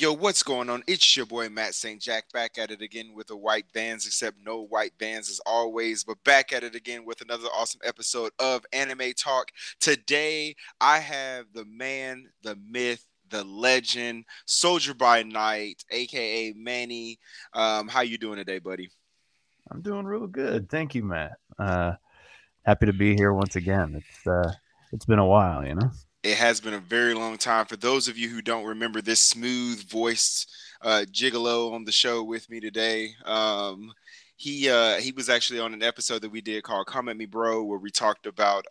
Yo, what's going on? It's your boy Matt St. Jack back at it again with the white bands, except no white bands as always, but back at it again with another awesome episode of Anime Talk. Today, I have the man, the myth, the legend, Soldier by Night, aka Manny. How you doing today, buddy? I'm doing real good. Thank you, Matt. Happy to be here once again. It's been a while, you know? It has been a very long time. For those of you who don't remember, this smooth-voiced gigolo on the show with me today, he was actually on an episode that we did called Comment Me Bro, where we talked about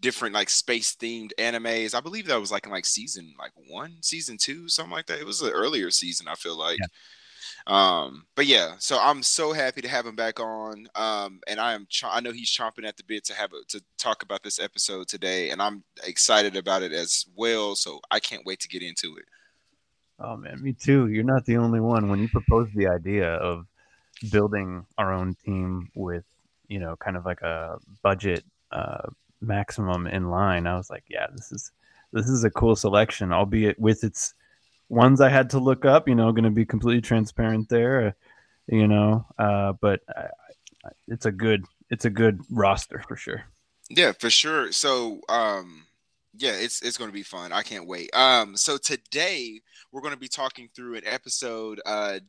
different like space-themed animes. I believe that was in season one, season two, something like that. It was an earlier season, I feel like. Yeah. But yeah, so I'm so happy to have him back on. And I know he's chomping at the bit to talk about this episode today, and I'm excited about it as well. So I can't wait to get into it. Oh man, me too. You're not the only one. When you proposed the idea of building our own team with, kind of like a budget, maximum in line, I was like, yeah, this is a cool selection, albeit with its ones I had to look up, going to be completely transparent there, but it's a good roster for sure. Yeah, for sure. So, yeah, it's going to be fun. I can't wait. So today we're going to be talking through an episode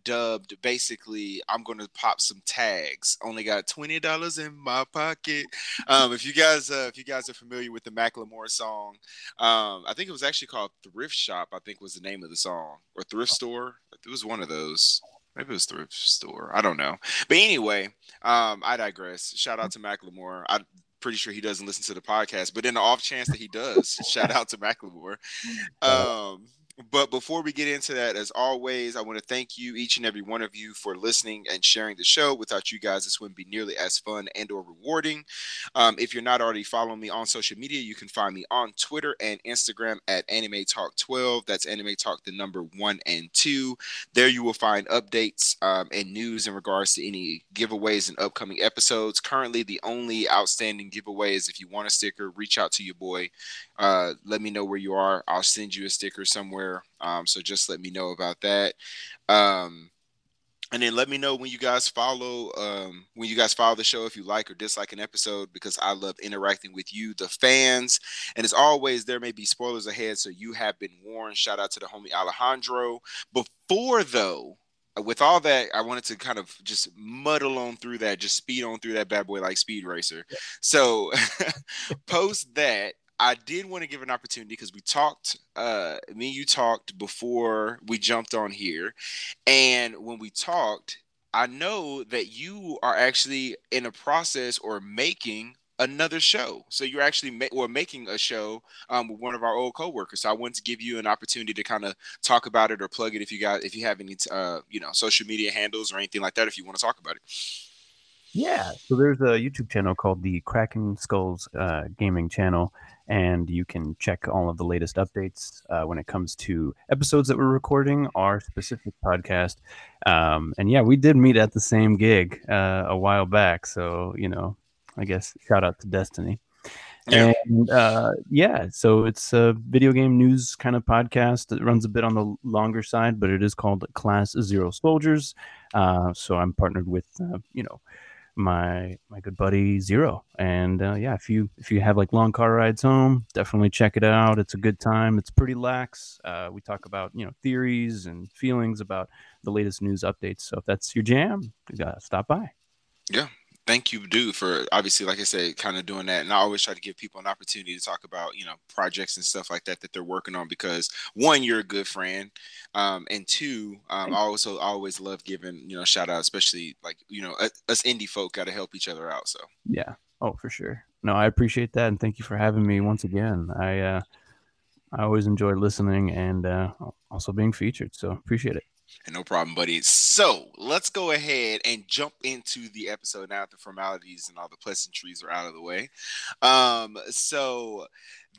dubbed basically I'm going to pop some tags. Only got $20 in my pocket. If you guys are familiar with the Macklemore song, I think it was actually called Thrift Shop, I think was the name of the song, or Thrift Store. It was one of those. Maybe it was Thrift Store. I don't know. But anyway, I digress. Shout out to Macklemore. Pretty sure he doesn't listen to the podcast, but in the off chance that he does, shout out to Macklemore. But before we get into that, as always, I want to thank you, each and every one of you, for listening and sharing the show. Without you guys, this wouldn't be nearly as fun and or rewarding. If you're not already following me on social media, you can find me on Twitter and Instagram at Anime Talk 12. That's Anime Talk, the number 1 and 2. There you will find updates and news in regards to any giveaways and upcoming episodes. Currently, the only outstanding giveaway is if you want a sticker, reach out to your boy. Let me know where you are. I'll send you a sticker somewhere. So just let me know about that. And then let me know when you guys follow the show, if you like or dislike an episode, because I love interacting with you, the fans. And as always, there may be spoilers ahead, so you have been warned. Shout out to the homie Alejandro. Before though, with all that, I wanted to kind of just muddle on through that, just speed on through that bad boy like Speed Racer. So post that, I did want to give an opportunity because we talked, me and you talked before we jumped on here. And when we talked, I know that you are actually in a process or making another show. So you're actually making a show with one of our old coworkers. So I wanted to give you an opportunity to kind of talk about it or plug it if you have any, social media handles or anything like that, if you want to talk about it. Yeah, so there's a YouTube channel called the Kraken Skulls Gaming Channel, and you can check all of the latest updates when it comes to episodes that we're recording, our specific podcast. And yeah, we did meet at the same gig a while back, so, I guess shout out to Destiny. Yeah. And so it's a video game news kind of podcast that runs a bit on the longer side, but it is called Class Zero Soldiers. So I'm partnered with, my good buddy Zero, and if you have long car rides home, definitely check it out. It's a good time. It's pretty lax. We talk about theories and feelings about the latest news updates, so if that's your jam, you gotta stop by. Yeah, thank you, dude, for obviously, like I said, kind of doing that. And I always try to give people an opportunity to talk about projects and stuff like that they're working on, because one, you're a good friend, and two, I also always love giving shout out, especially us indie folk got to help each other out. So yeah, Oh, for sure. No, I appreciate that, and thank you for having me once again. I always enjoy listening and also being featured, so appreciate it. And no problem, buddy. So let's go ahead and jump into the episode now that the formalities and all the pleasantries are out of the way. So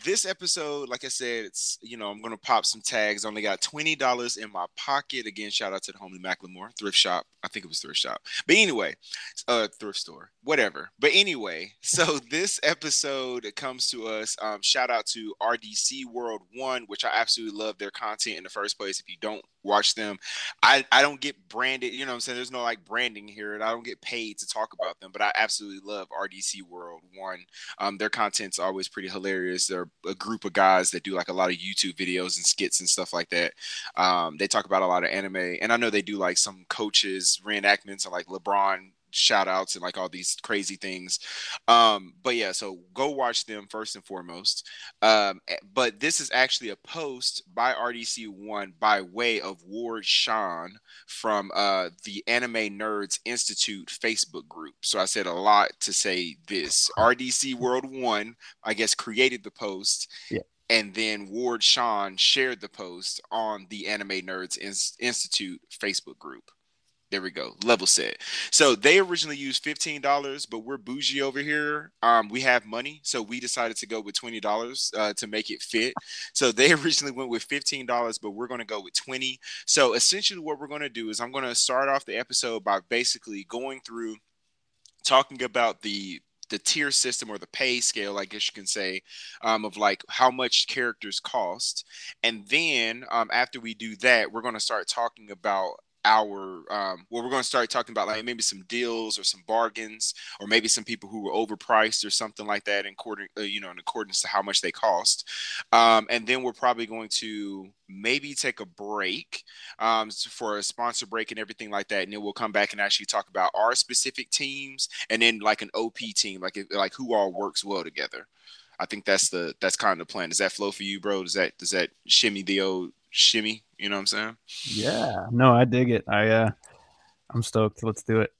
this episode, like I said, it's, you know, I'm going to pop some tags. I only got $20 in my pocket. Again, shout out to the homie Macklemore thrift shop. I think it was thrift shop, but anyway, thrift store, whatever. But anyway, so this episode comes to us. Shout out to RDC World One, which I absolutely love their content in the first place. If you don't watch them, I don't get branded, you know what I'm saying? There's no like branding here, and I don't get paid to talk about them, but I absolutely love RDC World One. Their content's always pretty hilarious. They're a group of guys that do like a lot of YouTube videos and skits and stuff like that. They talk about a lot of anime, and I know they do like some coaches reenactments and like LeBron shout outs and like all these crazy things. But yeah, so go watch them first and foremost. But this is actually a post by RDC1 by way of Ward Shawn from the Anime Nerds Institute Facebook group. So I said a lot to say this. RDC World One, I guess, created the post. Yeah. And then Ward Shawn shared the post on the Anime Nerds Institute Facebook group. There we go. Level set. So they originally used $15, but we're bougie over here. We have money, so we decided to go with $20 to make it fit. So they originally went with $15, but we're going to go with $20. So essentially what we're going to do is I'm going to start off the episode by basically going through talking about the tier system or the pay scale, I guess you can say, of like how much characters cost. And then after we do that, we're going to start talking about our well, we're going to start talking about like maybe some deals or some bargains or maybe some people who were overpriced or something like that in in accordance to how much they cost. And then we're probably going to maybe take a break for a sponsor break and everything like that, and then we'll come back and actually talk about our specific teams and then like an OP team, like who all works well together. I think that's kind of the plan. Does that flow for you, bro? Does that shimmy the old shimmy? You know what I'm saying? Yeah. No, I dig it. I'm stoked. Let's do it.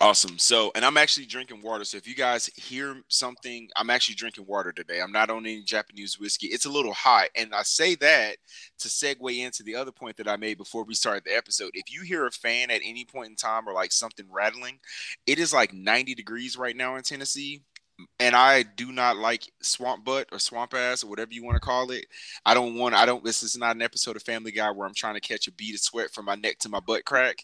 Awesome. So, and I'm actually drinking water. So if you guys hear something, I'm actually drinking water today. I'm not on any Japanese whiskey. It's a little hot. And I say that to segue into the other point that I made before we started the episode. If you hear a fan at any point in time or like something rattling, it is like 90 degrees right now in Tennessee. And I do not like swamp butt or swamp ass or whatever you want to call it. This is not an episode of Family Guy where I'm trying to catch a bead of sweat from my neck to my butt crack.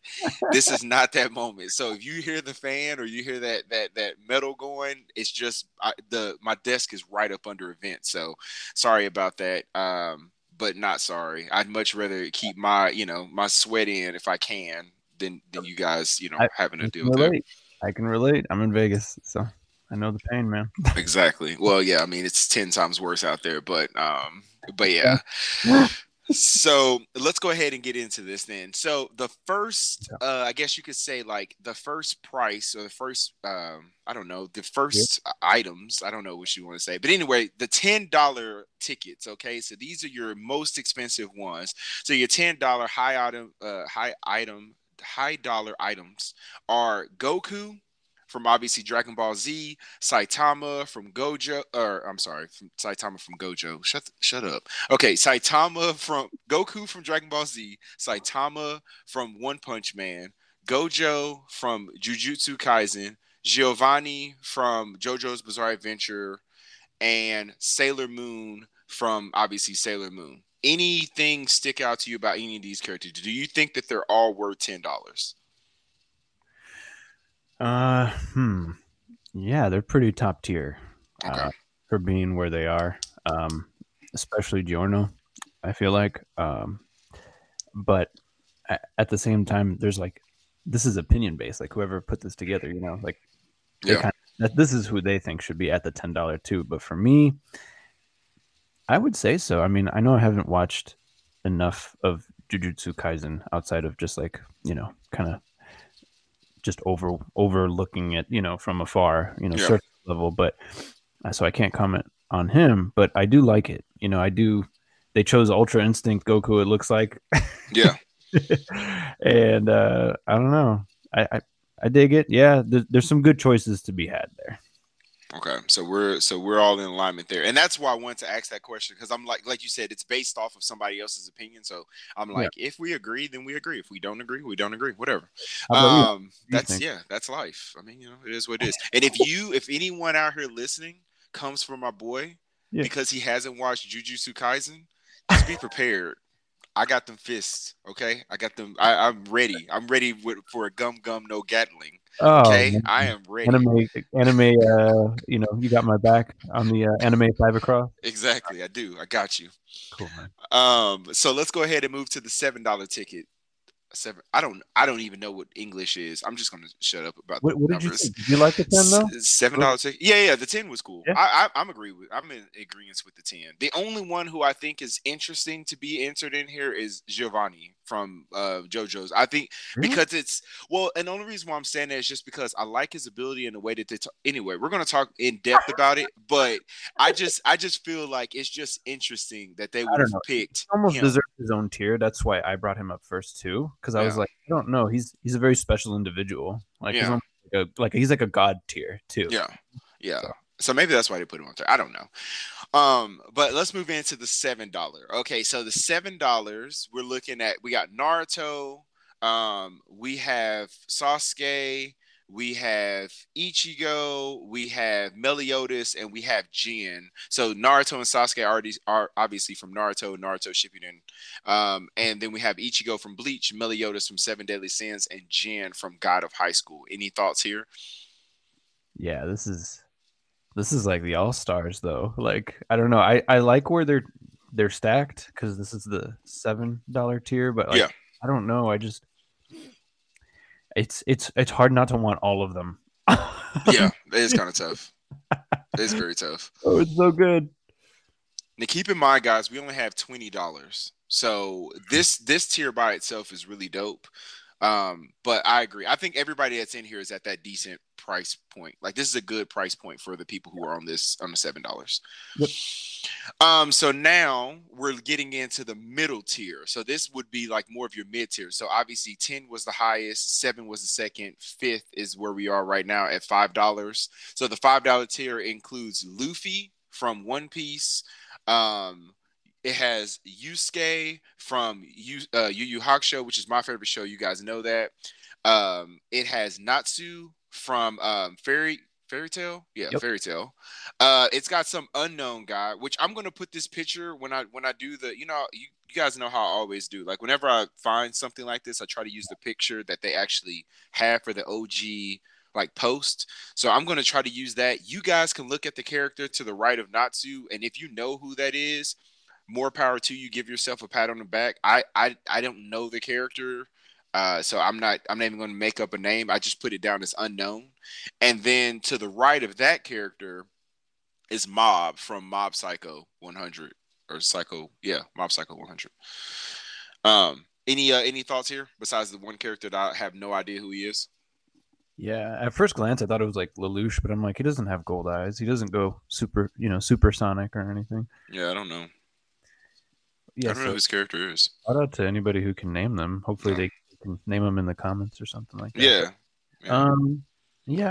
This is not that moment. So if you hear the fan or you hear that metal going, it's just my desk is right up under event. So sorry about that. But not sorry. I'd much rather keep my, my sweat in if I can than you guys, having to deal with that. I can relate. I'm in Vegas, so I know the pain, man. Exactly. Well, yeah, I mean, it's 10 times worse out there, but yeah. So let's go ahead and get into this then. So the first, I guess you could say like the first price or the first, items, I don't know what you want to say, but anyway, the $10 tickets. Okay. So these are your most expensive ones. So your $10 high dollar items are Goku from obviously Dragon Ball Z, Saitama from Gojo. Shut up. Okay, Goku from Dragon Ball Z, Saitama from One Punch Man, Gojo from Jujutsu Kaisen, Giovanni from JoJo's Bizarre Adventure, and Sailor Moon from obviously Sailor Moon. Anything stick out to you about any of these characters? Do you think that they're all worth $10? Yeah, they're pretty top tier for being where they are. Especially Giorno, I feel like. But at the same time, there's like, this is opinion based. Like whoever put this together, this is who they think should be at the $10 too. But for me, I would say so. I mean, I know I haven't watched enough of Jujutsu Kaisen outside of just like, kind of just overlooking it, from afar, surface level, but so I can't comment on him, but I do like it. They chose Ultra Instinct Goku, it looks like. Yeah. And I don't know. I I dig it. Yeah, there's some good choices to be had there. Okay, so we're all in alignment there, and that's why I wanted to ask that question, because I'm like you said, it's based off of somebody else's opinion. So I'm like, if we agree, then we agree. If we don't agree, we don't agree. Whatever. That's life. I mean, you know, it is what it is. And if anyone out here listening comes from my boy because he hasn't watched Jujutsu Kaisen, just be prepared. I got them fists. Okay, I got them. I'm ready. I'm ready for a gum no Gatling. Okay, man. I am ready. Anime. You know, you got my back on the anime five across. Exactly, I do. I got you. Cool, man. So let's go ahead and move to the $7 ticket. Seven. I don't even know what English is. I'm just gonna shut up about what did numbers. You think? Did you like the 10 though? $7 ticket. Yeah. The 10 was cool. Yeah. I'm in agreement with the 10. The only one who I think is interesting to be entered in here is Giovanni from JoJo's. I think because it's and the only reason why I'm saying that is just because I like his ability and the way that they talk. Anyway, we're gonna talk in depth about it, but I just feel like it's just interesting that they would have picked. He almost deserves his own tier. That's why I brought him up first too. Because I was like, I don't know, he's a very special individual. Like he's like a god tier too. Yeah. So maybe that's why they put him on there. I don't know. But let's move into the $7. Okay, so the $7 we're looking at. We got Naruto. We have Sasuke. We have Ichigo, we have Meliodas, and we have Jin. So Naruto and Sasuke are obviously from Naruto Shippuden. And then we have Ichigo from Bleach, Meliodas from Seven Deadly Sins, and Jin from God of High School. Any thoughts here? Yeah, this is like the all-stars though. Like, I don't know. I like where they're stacked because this is the $7 tier, but like, I don't know. I just... It's hard not to want all of them. Yeah, it is kind of tough. It's very tough. Oh, it's so good. Now keep in mind, guys, we only have $20, so this tier by itself is really dope. But I agree. I think everybody that's in here is at that decent price point. Like, this is a good price point for the people who are on the $7. Yep. So now we're getting into the middle tier. So this would be like more of your mid tier. So obviously 10 was the highest, 7 was the second, 5th is where we are right now at $5. So the $5 tier includes Luffy from One Piece. It has Yusuke from Yu Yu Hakusho, which is my favorite show. You guys know that. It has Natsu from Fairy Tail. Yeah, yep. Fairy Tail. It's got some unknown guy, which I'm gonna put this picture when I do the, you know, you guys know how I always do. Like, whenever I find something like this, I try to use the picture that they actually have for the OG like post. So I'm gonna try to use that. You guys can look at the character to the right of Natsu, and if you know who that is, more power to you. Give yourself a pat on the back. I don't know the character, so I'm not even going to make up a name. I just put it down as unknown. And then to the right of that character is Mob from Mob Psycho 100 or Psycho. Yeah, Mob Psycho 100. Any thoughts here besides the one character that I have no idea who he is? Yeah, at first glance I thought it was like Lelouch, but I'm like, he doesn't have gold eyes. He doesn't go super, you know, supersonic or anything. Yeah, I don't know. Yeah, I don't know who his character is. Shout out to anybody who can name them. Hopefully they can name them in the comments or something like that. Yeah. Yeah.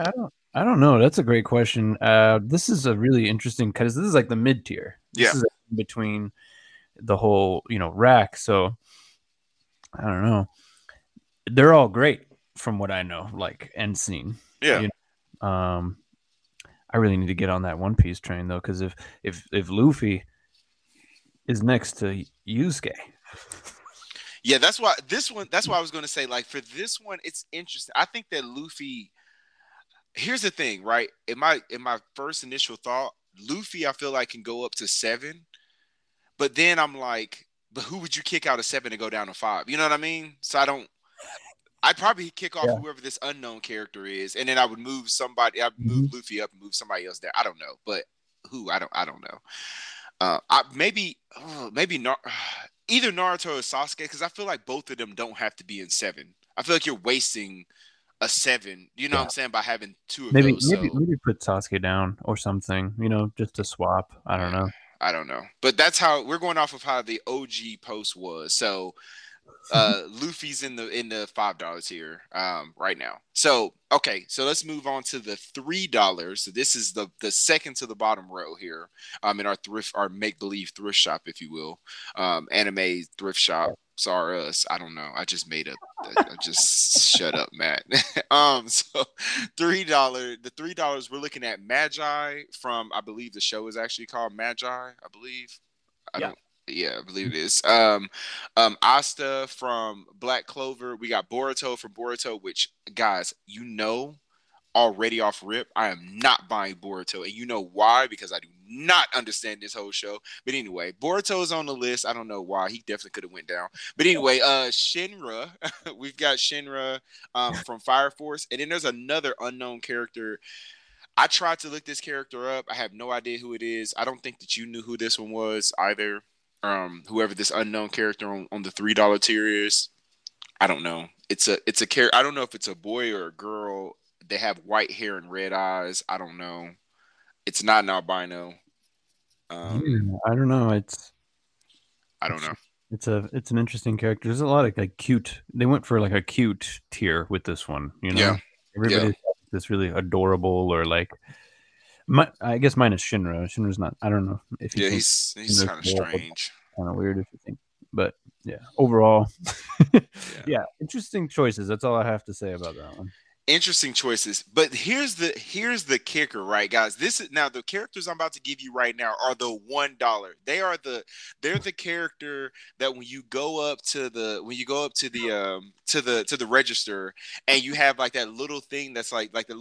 I don't know. That's a great question. This is a really interesting, because this is like the mid tier. Yeah. This is in between the whole, you know, rack. So I don't know. They're all great from what I know, like, and seen. Yeah. You know? I really need to get on that One Piece train though, because if Luffy is next to Yusuke. Yeah, that's why this one. That's why I was going to say, like, for this one, it's interesting. I think that Luffy. Here's the thing, right? In my first initial thought, Luffy, I feel like, can go up to 7, but then I'm like, but who would you kick out of 7 to go down to 5? You know what I mean? So I don't. I'd probably kick off whoever this unknown character is, and then I would move somebody. I'd move Luffy up and move somebody else down. I don't know, but who? I don't know. Either Naruto or Sasuke, because I feel like both of them don't have to be in 7. I feel like you're wasting a 7. You know what I'm saying, by having two of those. Maybe put Sasuke down or something. You know, just a swap. I don't know. But that's how we're going off of how the OG post was. So Luffy's in the $5 tier right now. So okay, so let's move on to the $3. So this is the second to the bottom row here, in our make believe thrift shop, if you will, anime thrift shop. Sorry, us. I don't know. I just made up. I just shut up, Matt. So $3. The $3 we're looking at Magi from, I believe the show is actually called Magi. I believe. Yeah, I believe it is. Asta from Black Clover. We got Boruto from Boruto, which, guys, already off rip, I am not buying Boruto. And you know why? Because I do not understand this whole show. But anyway, Boruto is on the list. I don't know why. He definitely could have went down. But anyway, Shinra. We've got Shinra from Fire Force. And then there's another unknown character. I tried to look this character up. I have no idea who it is. I don't think that you knew who this one was either. Whoever this unknown character on the $3 tier is, I don't know. It's a character. I don't know if it's a boy or a girl. They have white hair and red eyes. I don't know. It's not an albino. I don't know. I don't know. It's an interesting character. There's a lot of like cute. They went for like a cute tier with this one. You know, yeah. Everybody's this really adorable or like. I guess mine is Shinra. Shinra's not. I don't know if he's kind of strange, kind of weird if you think. But yeah, overall, yeah, interesting choices. That's all I have to say about that one. Interesting choices. But here's the kicker, right, guys? This is now the characters I'm about to give you right now are the $1. They're the character that when you go up to the to the register and you have like that little thing that's like the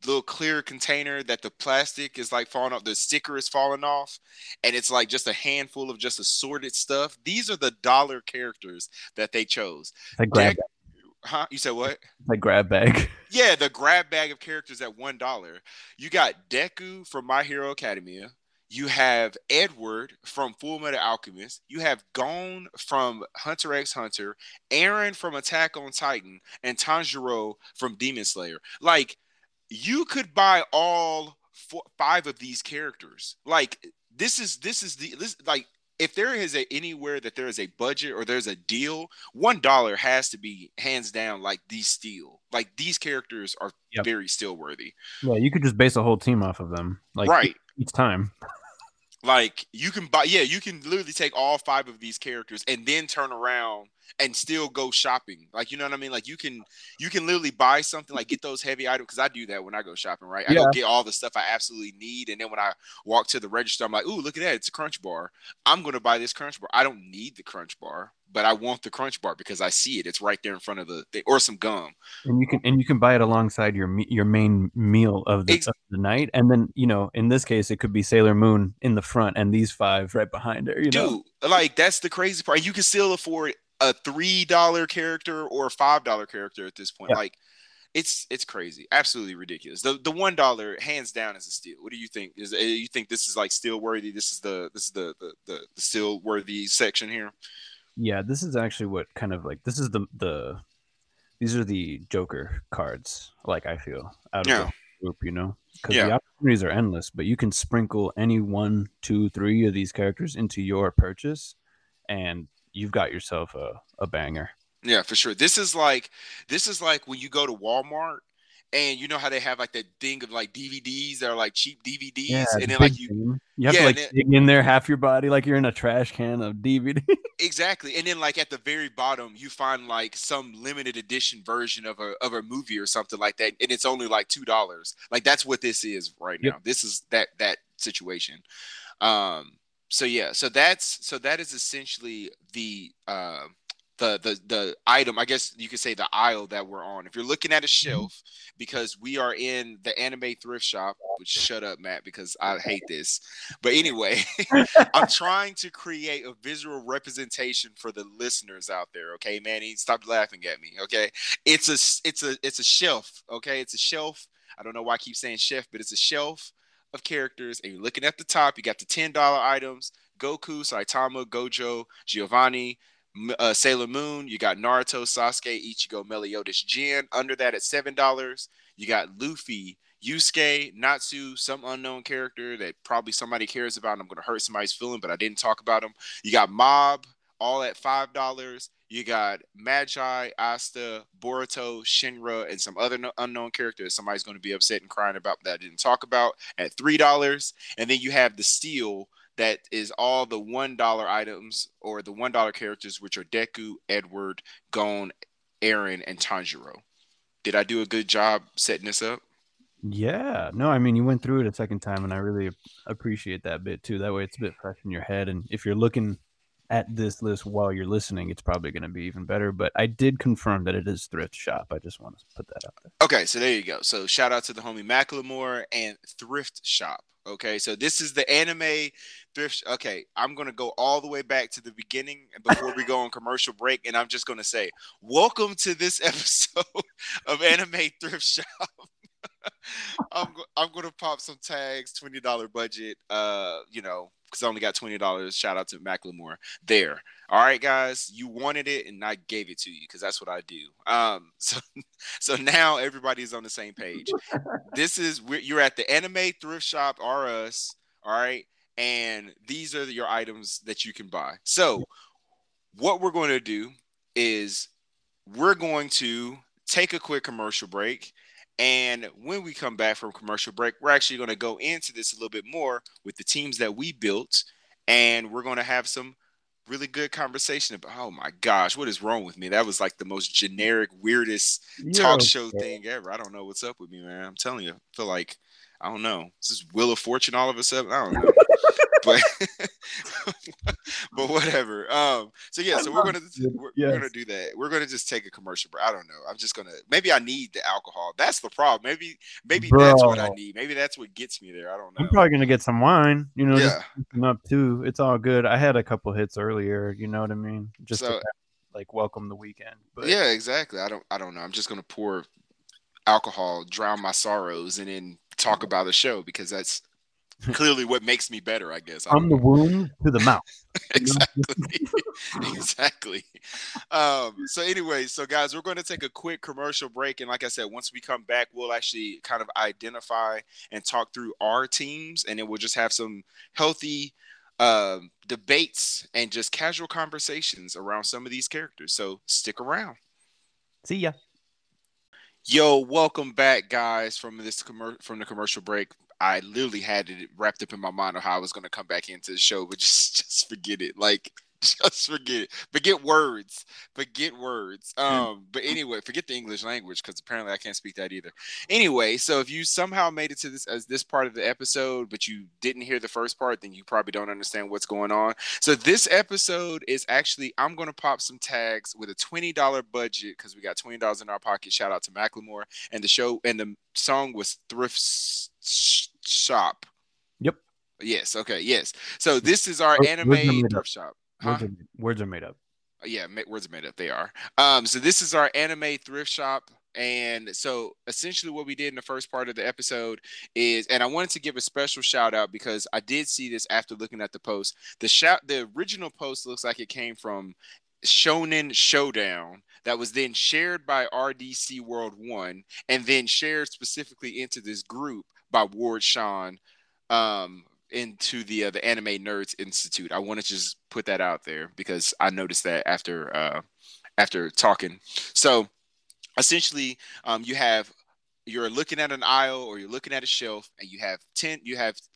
little clear container that the plastic is like falling off, the sticker is falling off, and it's like just a handful of just assorted stuff. These are the $1 characters that they chose. Huh? You said what? The grab bag. Yeah, the grab bag of characters at $1. You got Deku from My Hero Academia. You have Edward from Full Metal Alchemist. You have Gon from Hunter x Hunter. Eren from Attack on Titan. And Tanjiro from Demon Slayer. Like, you could buy all 5 of these characters. Like, this is if there is anywhere that there is a budget or there's a deal, $1 has to be hands down like the steal. Like, these characters are very steal worthy. Yeah, you could just base a whole team off of them. Like, right. Each time. Like, you can buy, you can literally take all 5 of these characters and then turn around and still go shopping. Like, you know what I mean? Like, you can literally buy something, like get those heavy items. Cause I do that when I go shopping, right? I go get all the stuff I absolutely need. And then when I walk to the register, I'm like, ooh, look at that. It's a Crunch Bar. I'm going to buy this Crunch Bar. I don't need the Crunch Bar, but I want the Crunch Bar because I see it. It's right there in front of the thing, or some gum. And you can buy it alongside your main meal of the night. And then, you know, in this case, it could be Sailor Moon in the front and these 5 right behind her. Dude, like, that's the crazy part. You can still afford a $3 character or a $5 character at this point. Yeah. Like, it's crazy. Absolutely ridiculous. The $1 hands down is a steal. What do you think? You think this is like steal worthy? This is the steal worthy section here. Yeah, this is actually what kind of like this is the these are the Joker cards, like I feel out of the group, you know? Because the opportunities are endless, but you can sprinkle any 1, 2, 3 of these characters into your purchase and you've got yourself a banger. Yeah, for sure. This is like when you go to Walmart and you know how they have like that thing of like DVDs that are like cheap DVDs, and then like you have to like dig in there half your body like you're in a trash can of DVD. Exactly. And then like at the very bottom you find like some limited edition version of a movie or something like that, and it's only like $2. Like, that's what this is right now. This is that situation. So that is essentially the item, I guess you could say, the aisle that we're on. If you're looking at a shelf, because we are in the anime thrift shop, which shut up, Matt, because I hate this. But anyway, I'm trying to create a visual representation for the listeners out there. Okay, Manny, stop laughing at me. Okay, it's a shelf. Okay, it's a shelf. I don't know why I keep saying chef, but it's a shelf of characters, and you're looking at the top. You got the $10 items: Goku, Saitama, Gojo, Giovanni, Sailor Moon. You got Naruto, Sasuke, Ichigo, Meliodas, Jin. Under that at $7, you got Luffy, Yusuke, Natsu, some unknown character that probably somebody cares about, and I'm going to hurt somebody's feeling, but I didn't talk about him. You got Mob, all at $5. You got Magi, Asta, Boruto, Shinra, and some other unknown characters. Somebody's going to be upset and crying about that I didn't talk about at $3. And then you have the steal that is all the $1 items or the $1 characters, which are Deku, Edward, Gon, Eren, and Tanjiro. Did I do a good job setting this up? Yeah. No, I mean, you went through it a second time, and I really appreciate that bit, too. That way it's a bit fresh in your head. And if you're looking at this list while you're listening, it's probably going to be even better. But I did confirm that it is Thrift Shop. I just want to put that out there. Okay, so there you go. So shout out to the homie Macklemore and Thrift Shop. Okay, so this is the anime thrift. Okay, I'm going to go all the way back to the beginning before we go on commercial break. And I'm just going to say, welcome to this episode of Anime Thrift Shop. I'm going to pop some tags, $20 budget, you know, because I only got $20. Shout out to Macklemore there. All right, guys, you wanted it and I gave it to you because that's what I do. So now everybody's on the same page. This is you're at the Anime Thrift Shop or us. All right. And these are your items that you can buy. So what we're going to do is we're going to take a quick commercial break. And when we come back from commercial break, we're actually going to go into this a little bit more with the teams that we built. And we're going to have some really good conversation about, oh my gosh, what is wrong with me? That was like the most generic, weirdest talk show thing ever. I don't know what's up with me, man. I'm telling you, I feel like, I don't know. Is this Wheel of Fortune all of a sudden? I don't know. But whatever. So yeah, so we're gonna do that. We're gonna just take a commercial break. I don't know. I'm just gonna maybe I need the alcohol. That's the problem. Maybe Bro. That's what I need. Maybe that's what gets me there. I don't know. I'm probably gonna get some wine. You know, yeah. Just up too. It's all good. I had a couple hits earlier. You know what I mean? Just so, to, like welcome the weekend. But yeah, exactly. I don't know. I'm just gonna pour alcohol, drown my sorrows, and then talk about the show because that's clearly what makes me better, I guess. From the womb to the mouth. Exactly. So anyway, so guys, we're going to take a quick commercial break. And like I said, once we come back, we'll actually kind of identify and talk through our teams. And then we'll just have some healthy debates and just casual conversations around some of these characters. So stick around. See ya. Yo, welcome back, guys, from the commercial break. I literally had it wrapped up in my mind of how I was going to come back into the show, but just forget it. Like, just forget it. Forget words. But anyway, forget the English language because apparently I can't speak that either. Anyway, so if you somehow made it to this part of the episode, but you didn't hear the first part, then you probably don't understand what's going on. So this episode is actually, I'm going to pop some tags with a $20 budget because we got $20 in our pocket. Shout out to Macklemore. And the show and the song was Thrift Shop. Yep. Yes. Okay. Yes. So this is our anime thrift shop. Huh? Words are made up. Yeah. Words are made up. They are. So this is our anime thrift shop. And so essentially what we did in the first part of the episode is, and I wanted to give a special shout out because I did see this after looking at the post, the original post looks like it came from Shonen Showdown that was then shared by RDC World One and then shared specifically into this group by Ward Shawn into the Anime Nerds Institute. I want to just put that out there because I noticed that after talking. So essentially, you're looking at an aisle or you're looking at a shelf, and you have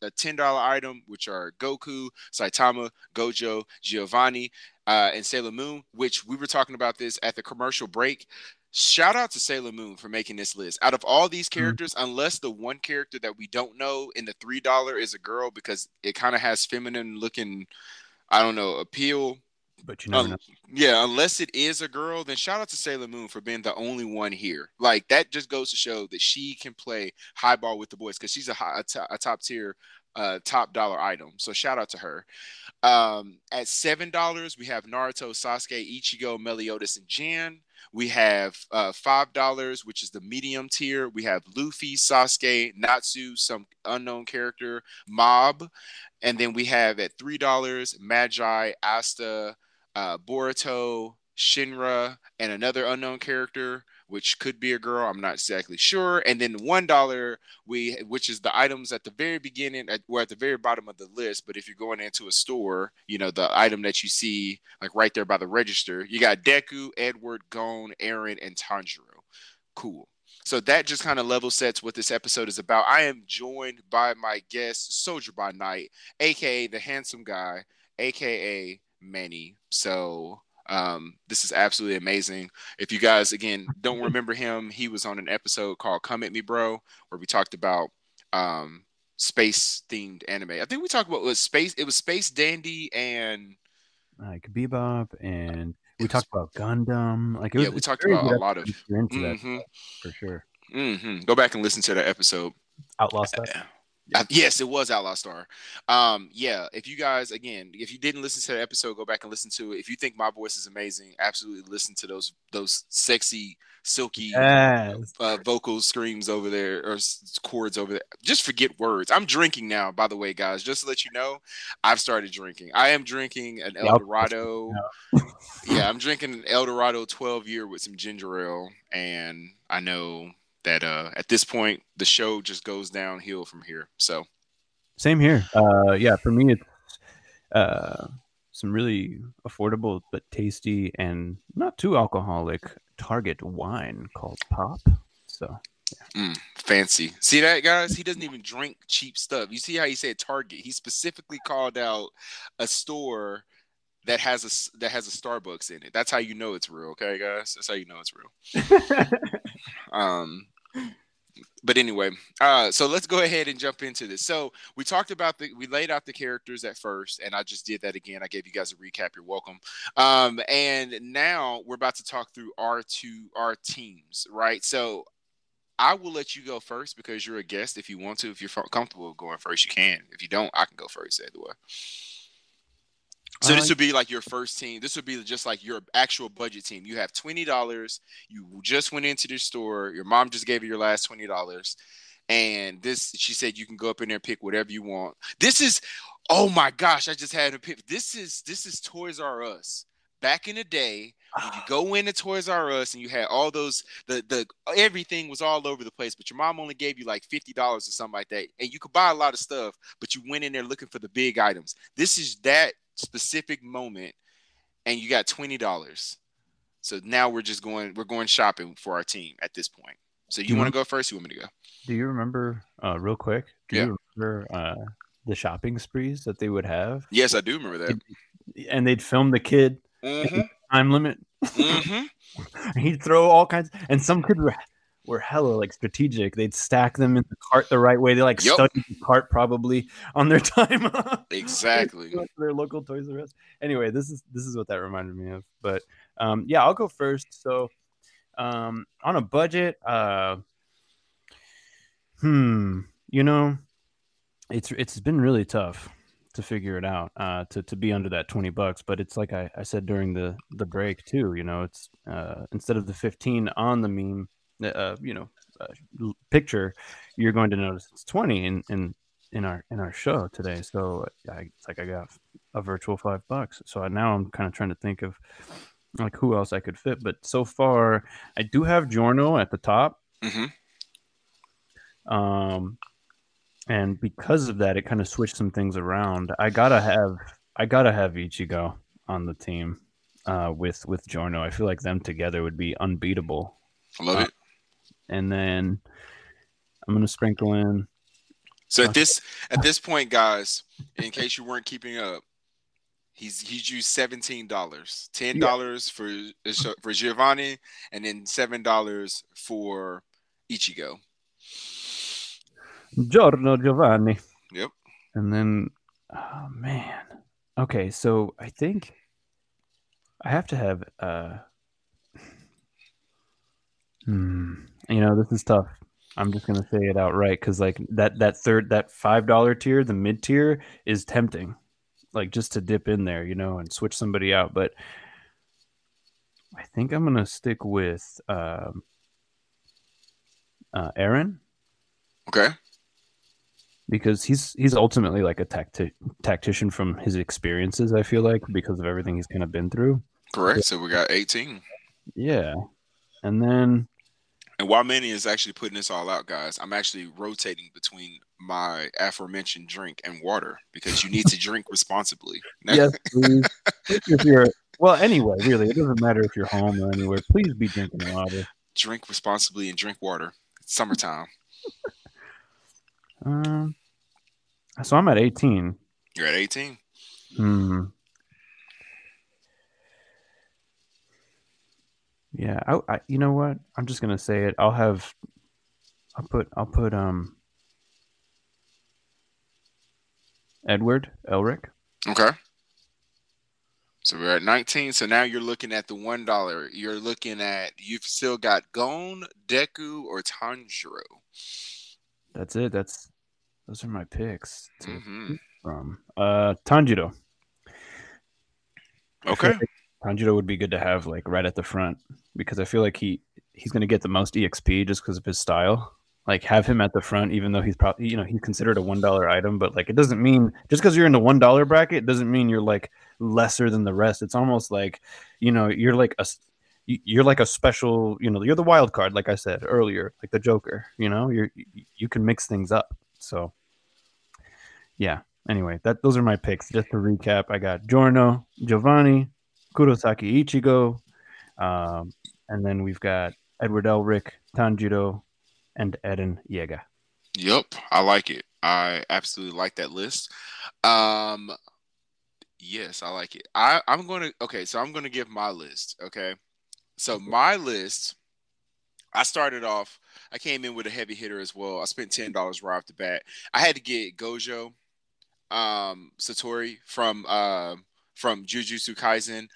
a $10 item, which are Goku, Saitama, Gojo, Giovanni, and Sailor Moon, which we were talking about this at the commercial break. Shout out to Sailor Moon for making this list. Out of all these characters, unless the one character that we don't know in the $3 is a girl because it kind of has feminine looking, I don't know, appeal. But you never know. Yeah, unless it is a girl, then shout out to Sailor Moon for being the only one here. Like, that just goes to show that she can play high ball with the boys because she's a top tier, top dollar item. So shout out to her. At $7, we have Naruto, Sasuke, Ichigo, Meliodas, and Jin. We have $5, which is the medium tier. We have Luffy, Sasuke, Natsu, some unknown character, Mob. And then we have at $3, Magi, Asta, Boruto, Shinra, and another unknown character. which could be a girl, I'm not exactly sure. And then $1, which is the items at the very beginning, or at the very bottom of the list. But if you're going into a store, you know, the item that you see, like right there by the register, you got Deku, Edward, Gon, Eren, and Tanjiro. Cool. So that just kind of level sets what this episode is about. I am joined by my guest, Soldier by Night, a.k.a. the handsome guy, a.k.a. Manny. So this is absolutely amazing. If you guys, again, don't remember him, he was on an episode called Come At Me, Bro, where we talked about space-themed anime. I think we talked about Space Dandy and... like Bebop and... we talked about Gundam. Like, it was, yeah, we talked about a lot of that, for sure. Mm-hmm. Go back and listen to that episode. Outlaw Star. Yes, it was Outlaw Star. Yeah, if you guys, again, if you didn't listen to that episode, go back and listen to it. If you think my voice is amazing, absolutely listen to those sexy, silky vocal screams over there, or chords over there. Just forget words. I'm drinking now, by the way, guys. Just to let you know, I've started drinking. I am drinking an El Dorado. Yeah, I'm drinking an El Dorado 12-year with some ginger ale, and I know that at this point the show just goes downhill from here. So same here. Yeah, for me it's some really affordable but tasty and not too alcoholic Target wine called Pop. So yeah. Fancy. See that, guys? He doesn't even drink cheap stuff. You see how he said Target? He specifically called out a store that has a Starbucks in it. That's how you know it's real, okay, guys? That's how you know it's real. But anyway, so let's go ahead and jump into this. So we talked about we laid out the characters at first, and I just did that again. I gave you guys a recap. You're welcome. And now we're about to talk through our teams, right? So I will let you go first because you're a guest. If you want to, if you're comfortable going first, you can. If you don't, I can go first either way. So this would be like your first team. This would be just like your actual budget team. You have $20. You just went into the store. Your mom just gave you your last $20. And she said you can go up in there and pick whatever you want. This is, oh my gosh, I just had a pick. This is Toys R Us. Back in the day, when you go into Toys R Us and you had all those, the everything was all over the place, but your mom only gave you like $50 or something like that. And you could buy a lot of stuff, but you went in there looking for the big items. This is that specific moment, and you got $20. So now we're going shopping for our team at this point. So you want to go first? You want me to go? Do you remember real quick? You remember the shopping sprees that they would have? Yes, I do remember that. And they'd film the kid time limit. He'd throw all kinds, and some kid were hella like strategic. They'd stack them in the cart the right way. They like studied the cart probably on their time. Exactly. Their local Toys R Us. Anyway, this is what that reminded me of. But yeah, I'll go first. So on a budget, you know, it's been really tough to figure it out, to be under that $20. But it's like I said during the break too, you know, it's instead of the 15 on the meme, picture, you're going to notice it's 20 in our show today. So it's like I got a virtual $5. So now I'm kind of trying to think of like who else I could fit. But so far, I do have Giorno at the top. And because of that, it kind of switched some things around. I gotta have Ichigo on the team with Giorno. I feel like them together would be unbeatable. I love it. And then I'm going to sprinkle in. So at this point, guys, in case you weren't keeping up, he's used $17, $10 for Giovanni, and then $7 for Ichigo. Giorno Giovanni. Yep. And then, oh, man. Okay, so I think I have to have you know, this is tough. I'm just gonna say it outright because, like, that $5 tier, the mid tier, is tempting, like just to dip in there, you know, and switch somebody out. But I think I'm gonna stick with Eren, okay, because he's ultimately like a tactician from his experiences. I feel like because of everything he's kind of been through. Correct. So we got 18. Yeah, and then. And while Manny is actually putting this all out, guys, I'm actually rotating between my aforementioned drink and water because you need to drink responsibly. Yes, please. If you're, well, anyway, really, it doesn't matter if you're home or anywhere. Please be drinking water. Drink responsibly and drink water. It's summertime. So I'm at 18. You're at 18? Hmm. Yeah, I you know what? I'm just gonna say it. I'll put Edward Elric. Okay. So we're at 19. So now you're looking at the $1. You're looking at, you've still got Gon, Deku, or Tanjiro. That's it. Those are my picks to pick from. Tanjiro. Okay. Tanjiro would be good to have, like, right at the front, because I feel like he's going to get the most EXP just because of his style. Like, have him at the front, even though he's probably, you know, he's considered a $1 item, but, like, it doesn't mean, just because you're in the $1 bracket doesn't mean you're, like, lesser than the rest. It's almost like, you know, you're like a special, you know, you're the wild card, like I said earlier, like the Joker, you know, you can mix things up. So, yeah. Anyway, those are my picks. Just to recap, I got Giorno, Giovanni, Kurosaki Ichigo, and then we've got Edward Elric, Tanjiro, and Eren Yeager. Yep, I like it. I absolutely like that list. Yes, I like it. I'm going to give my list, okay? So my list, I started off, I came in with a heavy hitter as well. I spent $10 right off the bat. I had to get Gojo Satoru from Jujutsu Kaisen.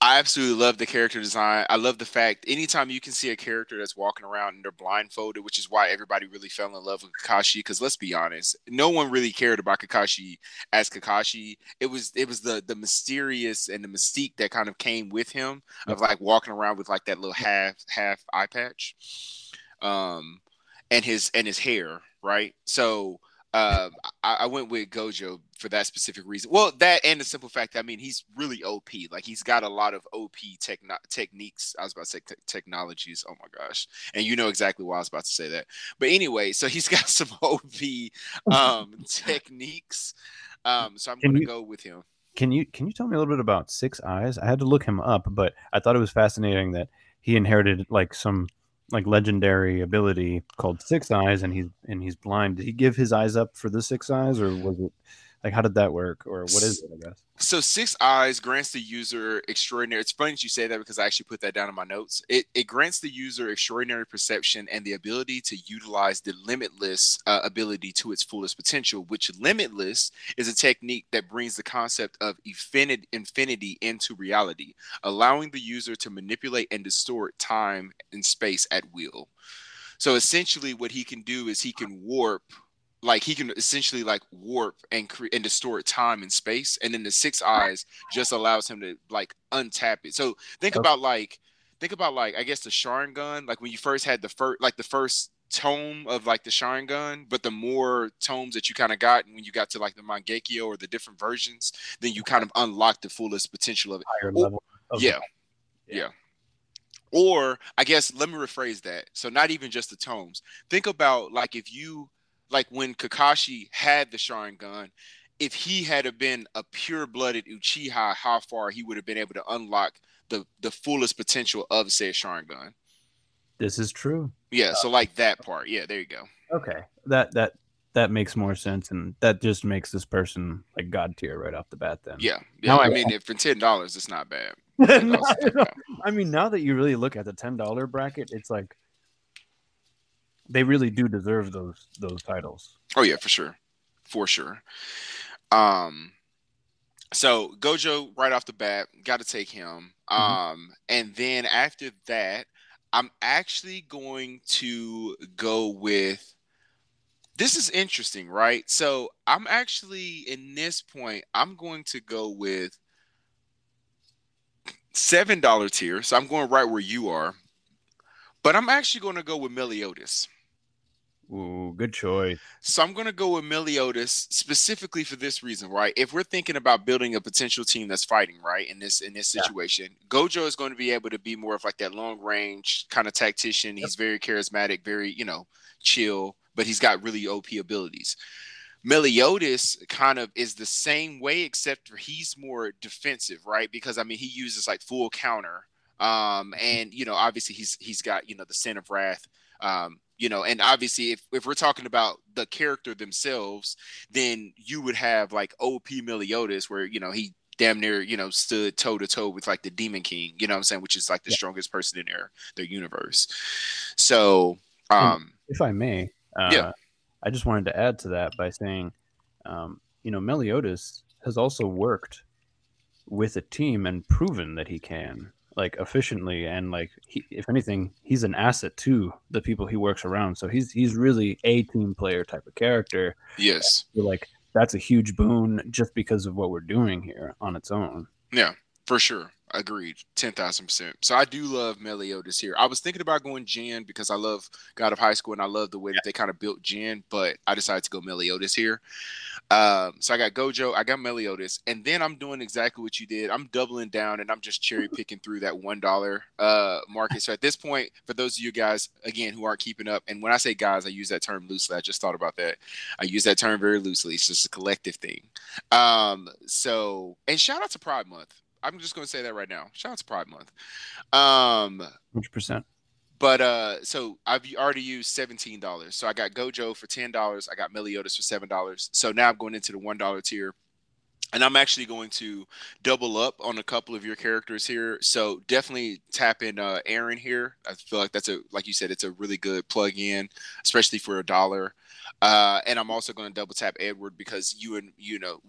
I absolutely love the character design. I love the fact anytime you can see a character that's walking around and they're blindfolded, which is why everybody really fell in love with Kakashi. Because let's be honest, no one really cared about Kakashi as Kakashi. It was the mysterious and the mystique that kind of came with him, of like walking around with like that little half eye patch, and his hair, right? So. I went with Gojo for that specific reason. Well, that and the simple fact that, I mean, he's really OP. Like, he's got a lot of OP techniques. I was about to say technologies. Oh, my gosh. And you know exactly why I was about to say that. But anyway, so he's got some OP techniques. So I'm going to go with him. Can you tell me a little bit about Six Eyes? I had to look him up, but I thought it was fascinating that he inherited, like, some – like legendary ability called Six Eyes, and he's blind. Did he give his eyes up for the Six Eyes, or was it like, how did that work, or what is it? I guess so. Six Eyes grants the user extraordinary. It's funny that you say that because I actually put that down in my notes. It grants the user extraordinary perception and the ability to utilize the limitless ability to its fullest potential. Which limitless is a technique that brings the concept of infinity into reality, allowing the user to manipulate and distort time and space at will. So essentially, what he can do is he can warp. Like, he can essentially like warp and distort time and space, and then the Six Eyes just allows him to like untap it. So think about I guess the Sharingan, like when you first had the first tome of like the Sharingan, but the more tomes that you kind of got, and when you got to like the Mangekyo or the different versions, then you kind of unlock the fullest potential of it. Higher level. Okay. Yeah. Or I guess let me rephrase that. So not even just the tomes. Think about like if you. Like when Kakashi had the Sharingan, if he had been a pure-blooded Uchiha, how far he would have been able to unlock the fullest potential of said Sharingan. This is true. Yeah, so like that part. Yeah, there you go. Okay, that makes more sense, and that just makes this person like god tier right off the bat. Then yeah, now I mean, for $10, it's not bad. I mean, now that you really look at the $10 bracket, it's like. They really do deserve those titles. Oh yeah, for sure. So Gojo right off the bat, got to take him. And then after that, I'm actually going to go with. This is interesting, right? So I'm actually in this point, I'm going to go with $7 tier. So I'm going right where you are, but I'm actually going to go with Meliodas. Ooh, good choice. So I'm going to go with Meliodas specifically for this reason, right? If we're thinking about building a potential team that's fighting, right, in this situation, Gojo is going to be able to be more of like that long-range kind of tactician. He's very charismatic, very, chill, but he's got really OP abilities. Meliodas kind of is the same way, except for he's more defensive, right? Because, he uses like full counter. And, obviously he's got, the sin of wrath, and obviously if we're talking about the character themselves, then you would have like OP Meliodas where, he damn near, stood toe to toe with like the Demon King, which is like the strongest person in their universe. So, if I may, I just wanted to add to that by saying, Meliodas has also worked with a team and proven that he can, like, efficiently, and like if anything, he's an asset to the people he works around. So he's really a team player type of character. Yes, like that's a huge boon just because of what we're doing here on its own. Yeah, for sure. Agreed. 10,000%. So I do love Meliodas here. I was thinking about going Jin because I love God of High School and I love the way that they kind of built Jin, but I decided to go Meliodas here. So I got Gojo, I got Meliodas, and then I'm doing exactly what you did. I'm doubling down and I'm just cherry picking through that $1 market. So at this point, for those of you guys, again, who aren't keeping up, and when I say guys, I use that term loosely. I just thought about that. I use that term very loosely. It's just a collective thing. And shout out to Pride Month. I'm just going to say that right now. Shout out to Pride Month. 100%. But so I've already used $17. So I got Gojo for $10. I got Meliodas for $7. So now I'm going into the $1 tier. And I'm actually going to double up on a couple of your characters here. So definitely tap in Aaron here. I feel like that's like you said, it's a really good plug-in, especially for $1. And I'm also going to double tap Edward because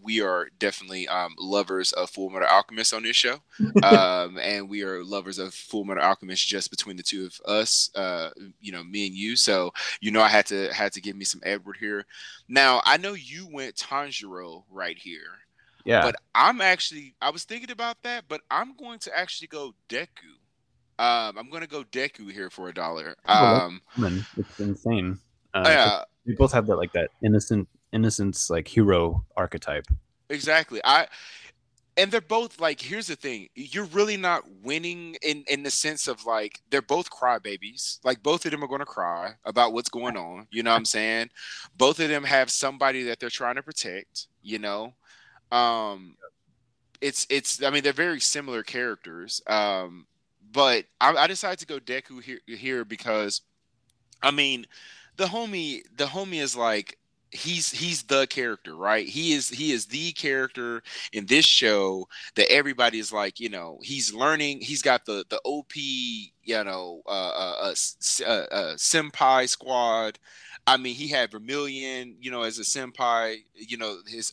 we are definitely lovers of Full Metal Alchemist on this show. And we are lovers of Full Metal Alchemist just between the two of us, me and you. So, I had to give me some Edward here. Now, I know you went Tanjiro right here. Yeah. But I was thinking about that, but I'm going to actually go Deku. I'm going to go Deku here for $1. It's insane. We both have that innocence, like hero archetype. Exactly. And they're both like, here's the thing. You're really not winning in the sense of like, they're both crybabies. Like both of them are going to cry about what's going on. You know what I'm saying? Both of them have somebody that they're trying to protect, they're very similar characters. But I decided to go Deku here because the homie is like, he's the character, right? He is the character in this show that everybody is like, he's learning. He's got the OP, senpai squad. He had Vermilion, as a senpai, his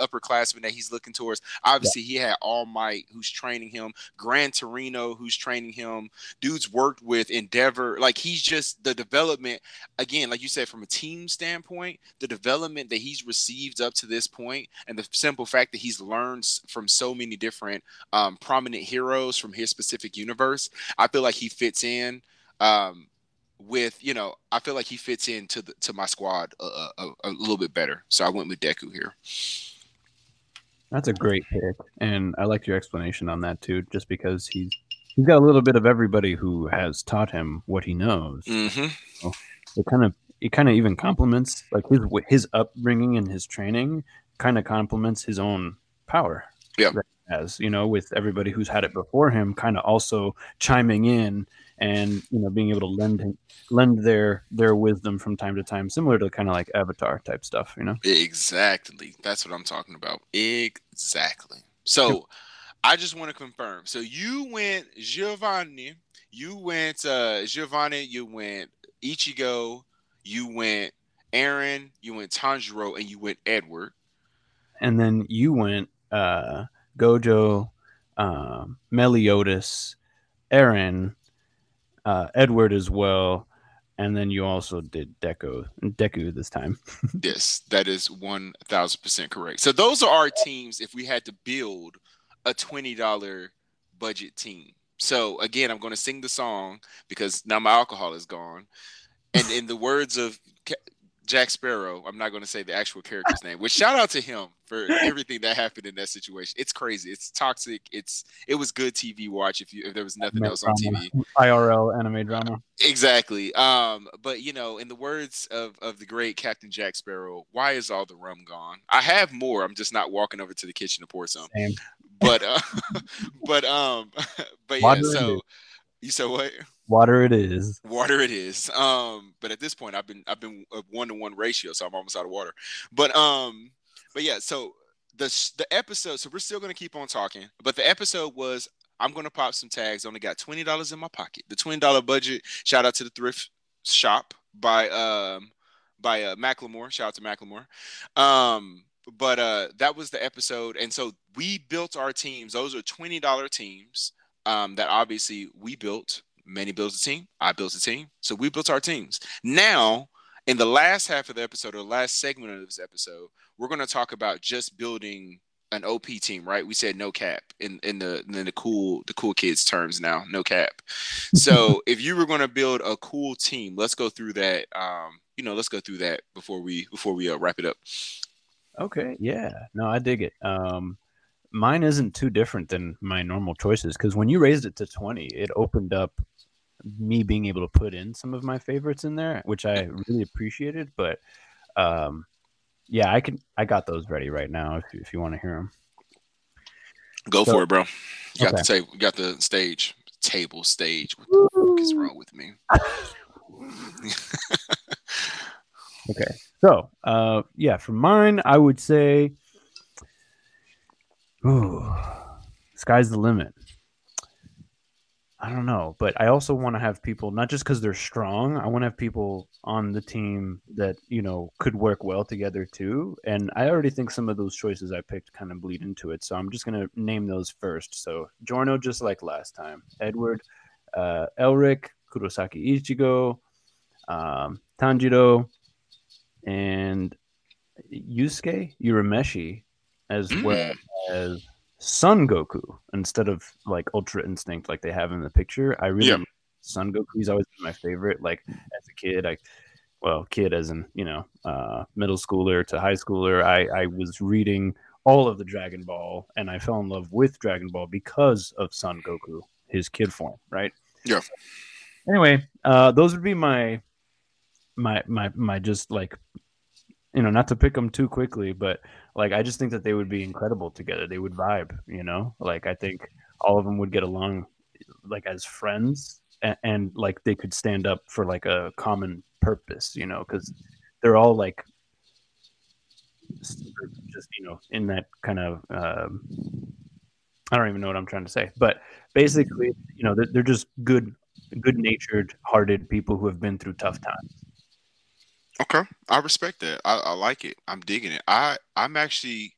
upperclassman that he's looking towards. Obviously, he had All Might, who's training him. Gran Torino, who's training him. Dude's worked with Endeavor. Like, he's just the development, again, like you said, from a team standpoint, the development that he's received up to this point, and the simple fact that he's learned from so many different prominent heroes from his specific universe, I feel like he fits in. I feel like he fits into to my squad a little bit better. So I went with Deku here. That's a great pick, and I like your explanation on that too. Just because he's got a little bit of everybody who has taught him what he knows. Mm-hmm. So it kind of even complements like his upbringing and his training kind of complements his own power. Yeah. As with everybody who's had it before him, kind of also chiming in. And being able to lend their wisdom from time to time, similar to kind of like Avatar type stuff, Exactly. That's what I'm talking about. Exactly. So I just want to confirm. So you went Giovanni, you went Ichigo, you went Aaron, you went Tanjiro, and you went Edward. And then you went Gojo, Meliodas, Aaron. Edward as well, and then you also did Deku this time. Yes, that is 1,000% correct. So those are our teams if we had to build a $20 budget team. So again, I'm going to sing the song because now my alcohol is gone. And in the words of Jack Sparrow. I'm not going to say the actual character's name, which shout out to him for everything that happened in that situation. It's crazy. It's toxic. It was good TV watch if there was nothing else on TV. IRL anime drama. Exactly. But you know, in the words of the great Captain Jack Sparrow, why is all the rum gone? I have more. I'm just not walking over to the kitchen to pour some. Same. But yeah. So you said what? Water it is. Water it is. But at this point, I've been a 1-to-1 ratio, so I'm almost out of water. But yeah. So the episode. So we're still gonna keep on talking. But the episode was, I'm gonna pop some tags. Only got $20 in my pocket. The $20 budget. Shout out to the thrift shop by Macklemore. Shout out to Macklemore. But that was the episode, and so we built our teams. Those are $20 teams. That obviously we built. Manny builds a team. I built a team. So we built our teams. Now, in the last half of the episode, or the last segment of this episode, we're going to talk about just building an OP team, right? We said no cap in the cool kids terms now, no cap. So if you were going to build a cool team, let's go through that. Let's go through that before we wrap it up. Okay. Yeah. No, I dig it. Mine isn't too different than my normal choices, because when you raised it to 20, it opened up me being able to put in some of my favorites in there, which I really appreciated. But yeah, I got those ready right now if you want to hear them. Go for it, bro. You got the stage. What the fuck is wrong with me? Okay. So yeah, for mine, I would say, ooh, sky's the limit. I don't know, but I also want to have people, not just because they're strong, I want to have people on the team that, you know, could work well together too. And I already think some of those choices I picked kind of bleed into it. So I'm just going to name those first. So Giorno, just like last time, Edward, Elric, Kurosaki Ichigo, Tanjiro, and Yusuke Urameshi, as well as Son Goku, instead of like Ultra Instinct like they have in the picture. I really like Son Goku. He's always been my favorite. Like as a kid, kid as in, you know, middle schooler to high schooler, I was reading all of the Dragon Ball, and I fell in love with Dragon Ball because of Son Goku, his kid form, right? Yeah. So, anyway, those would be my just like, you know, not to pick them too quickly, but like I just think that they would be incredible together. They would vibe, you know. Like I think all of them would get along, like as friends, and like they could stand up for like a common purpose, you know, because they're all like just, you know, in that kind of I don't even know what I'm trying to say, but basically, you know, they're just good-natured-hearted people who have been through tough times. Okay, I respect that. I like it. I'm digging it. I'm actually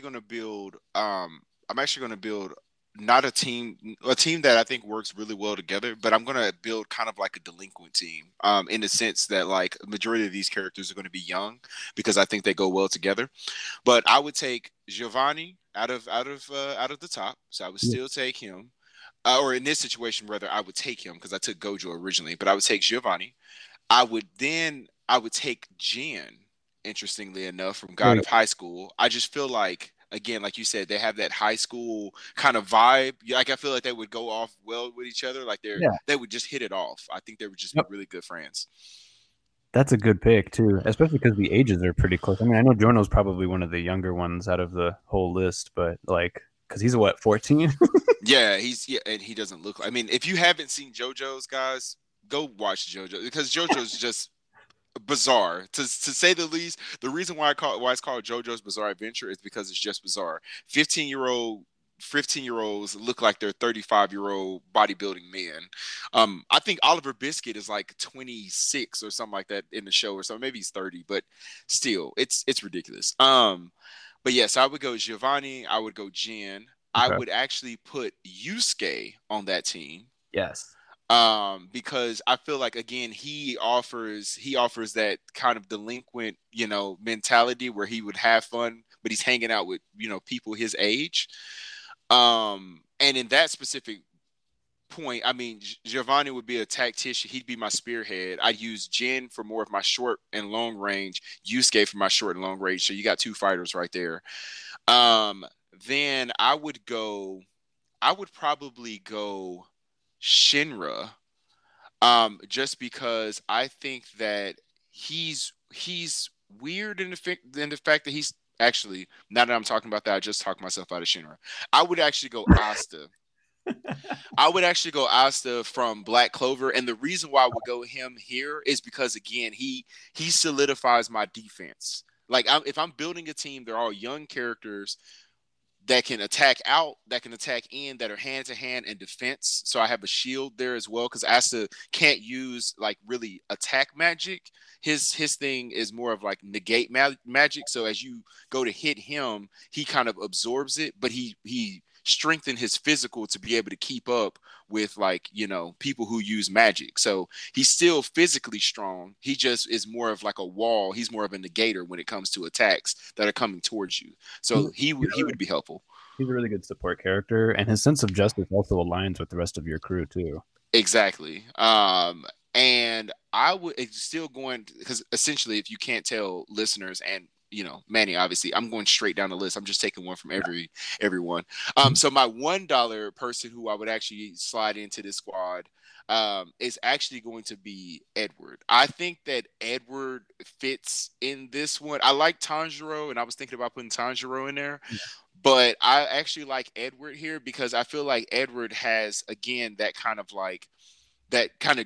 going to build. I'm actually going to build not a team that I think works really well together, but I'm going to build kind of like a delinquent team. In the sense that like the majority of these characters are going to be young, because I think they go well together. But I would take Giovanni out of the top, so I would still take him. Or in this situation, rather, I would take him because I took Gojo originally, but I would take Giovanni. I would take Jin, interestingly enough, from God of High School. I just feel like, again, like you said, they have that high school kind of vibe. Like I feel like they would go off well with each other. Like they would just hit it off. I think they would just be really good friends. That's a good pick too, especially because the ages are pretty close. I mean, I know Jorno's probably one of the younger ones out of the whole list, but like, because he's what, 14? Yeah, and he doesn't look. I mean, if you haven't seen JoJo's, guys, go watch JoJo, because JoJo's just bizarre, to say the least. The reason why it's called JoJo's Bizarre Adventure is because it's just bizarre. 15-year-olds look like they're 35-year-old bodybuilding men. I think Oliver Biscuit is like 26 or something like that in the show, or so maybe he's 30, but still, it's ridiculous. But yes, I would go Giovanni. I would go Jin. I would actually put Yusuke on that team. Yes. Because I feel like, again, he offers that kind of delinquent, you know, mentality where he would have fun, but he's hanging out with, you know, people his age. And in that specific point, I mean, Giovanni would be a tactician. He'd be my spearhead. I'd use Jin for more of my short and long range, Yusuke for my short and long range. So you got two fighters right there. Then I would probably go Shinra, just because I think that he's weird in the fact that he's actually, now that I'm talking about that, I just talked myself out of Shinra. I would actually go Asta. I would actually go Asta from Black Clover, and the reason why I would go him here is because, again, he solidifies my defense. Like, if I'm building a team, they're all young characters that can attack out, that can attack in, that are hand-to-hand and defense, so I have a shield there as well, because Asta can't use, like, really attack magic. His thing is more of, like, negate magic, so as you go to hit him, he kind of absorbs it, but he strengthen his physical to be able to keep up with, like, you know, people who use magic. So he's still physically strong. He just is more of like a wall. He's more of a negator when it comes to attacks that are coming towards you. So he would be helpful. He's a really good support character, and his sense of justice also aligns with the rest of your crew too. Exactly. And I would, it's still going, because essentially, if you can't tell, listeners, and you know, Manny, obviously, I'm going straight down the list. I'm just taking one from everyone. So my $1 person who I would actually slide into this squad is actually going to be Edward. I think that Edward fits in this one. I like Tanjiro, and I was thinking about putting Tanjiro in there. Yeah. But I actually like Edward here because I feel like Edward has, again, that kind of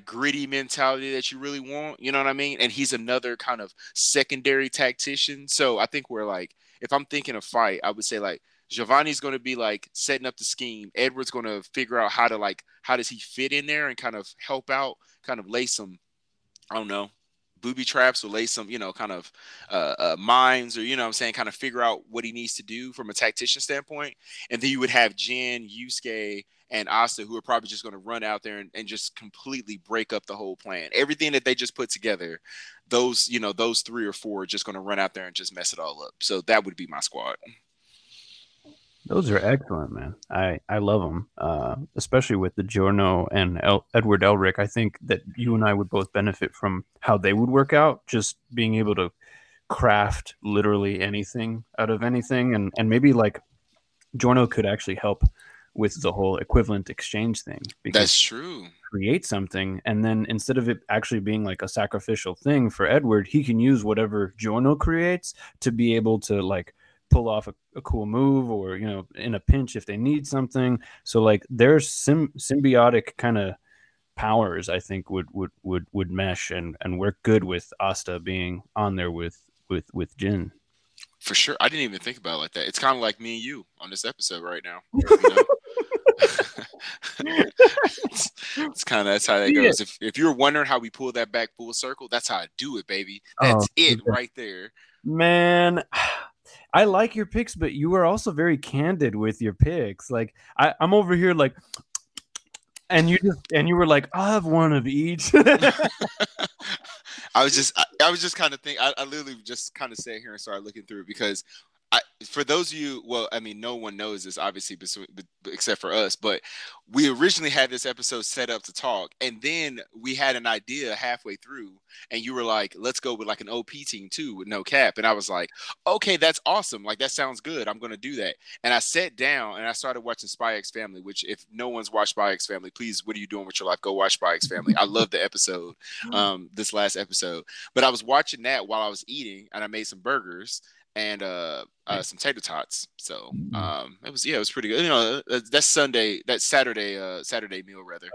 gritty mentality that you really want, you know what I mean? And he's another kind of secondary tactician. So I think we're like, if I'm thinking a fight, I would say like Giovanni's going to be like setting up the scheme. Edward's going to figure out how to, like, how does he fit in there and kind of help out, kind of lay some, I don't know, booby traps, or lay some, you know, kind of mines, or, you know what I'm saying, kind of figure out what he needs to do from a tactician standpoint. And then you would have Jin, Yusuke, and Asta, who are probably just going to run out there and just completely break up the whole plan. Everything that they just put together, those, you know, those three or four are just going to run out there and just mess it all up. So that would be my squad. Those are excellent, man. I love them, especially with the Giorno and Edward Elric. I think that you and I would both benefit from how they would work out, just being able to craft literally anything out of anything. And maybe like Giorno could actually help with the whole equivalent exchange thing. Because that's true. Create something, and then instead of it actually being like a sacrificial thing for Edward, he can use whatever Giorno creates to be able to, like, pull off a cool move, or, you know, in a pinch if they need something. So like their symbiotic kind of powers, I think, would mesh and work good with Asta being on there with Jin. For sure. I didn't even think about it like that. It's kind of like me and you on this episode right now. You know? It's kind of, that's how that goes. If you're wondering how we pull that back full circle, that's how I do it, baby. That's it right there. Man, I like your picks, but you are also very candid with your picks. Like, I'm over here like, and you were like, I have one of each. I was just kind of thinking, I literally just kind of sat here and started looking through it because for those of you, well, I mean, no one knows this, obviously, except for us, but we originally had this episode set up to talk, and then we had an idea halfway through, and you were like, let's go with like an OP team too with no cap. And I was like, okay, that's awesome. Like, that sounds good. I'm going to do that. And I sat down and I started watching Spy X Family, which, if no one's watched Spy X Family, please, what are you doing with your life? Go watch Spy X Family. I love the episode, this last episode. But I was watching that while I was eating, and I made some burgers and some tater tots. So it was pretty good. You know, Saturday meal rather.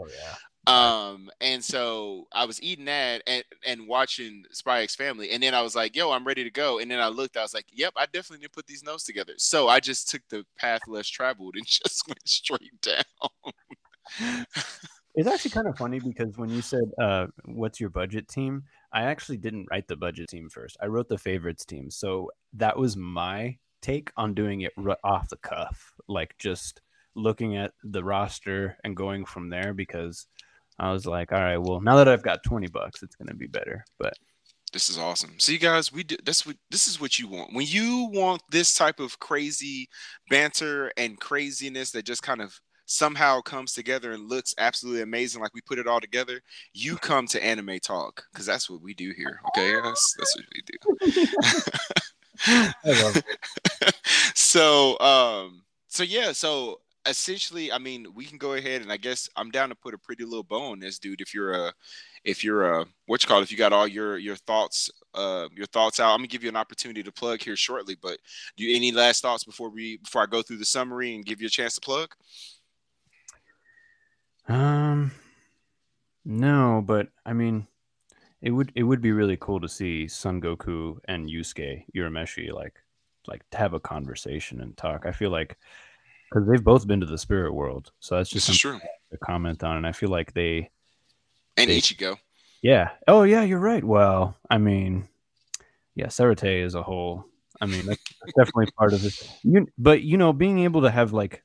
Oh, yeah. And so I was eating that and watching Spy X Family, and then I was like, yo, I'm ready to go. And then I looked, I was like, yep, I definitely didn't put these notes together. So I just took the path less traveled and just went straight down. It's actually kind of funny because when you said, what's your budget team? I actually didn't write the budget team first. I wrote the favorites team. So that was my take on doing it right off the cuff, like just looking at the roster and going from there, because I was like, all right, well, now that I've got $20, it's going to be better. But this is awesome. See, guys, this is what you want. When you want this type of crazy banter and craziness that just kind of somehow comes together and looks absolutely amazing, like we put it all together, you come to Anime Talk, because that's what we do here. Okay, that's what we do. I love it. So essentially, I mean, we can go ahead, and I guess I'm down to put a pretty little bow on this, dude. If you're a if you got all your thoughts out, I'm gonna give you an opportunity to plug here shortly. But do you any last thoughts before I go through the summary and give you a chance to plug? No, but I mean, it would be really cool to see Son Goku and Yusuke Urameshi like to have a conversation and talk. I feel like, because they've both been to the spirit world, so that's just something to comment on. And I feel like they Ichigo. Yeah. Oh, yeah, you're right. Well, I mean, yeah, Sarate is a whole. I mean, that's definitely part of it. But, you know, being able to have like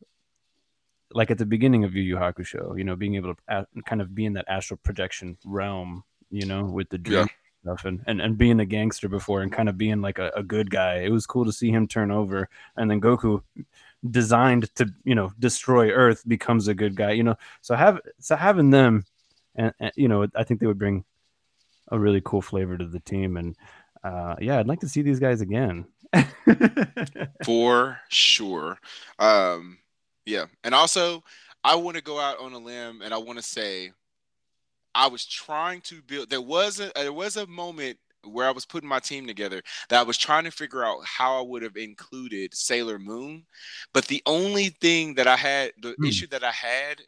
at the beginning of Yu Yu Hakusho, you know, being able to kind of be in that astral projection realm, you know, with the dream stuff and being a gangster before and kind of being like a good guy. It was cool to see him turn over. And then Goku, designed to, you know, destroy Earth, becomes a good guy, you know. So having them. And you know, I think they would bring a really cool flavor to the team. And yeah, I'd like to see these guys again. For sure. Yeah. And also, I want to go out on a limb and I want to say I was trying to build. There was a moment where I was putting my team together that I was trying to figure out how I would have included Sailor Moon. But the only thing that I had, issue that I had,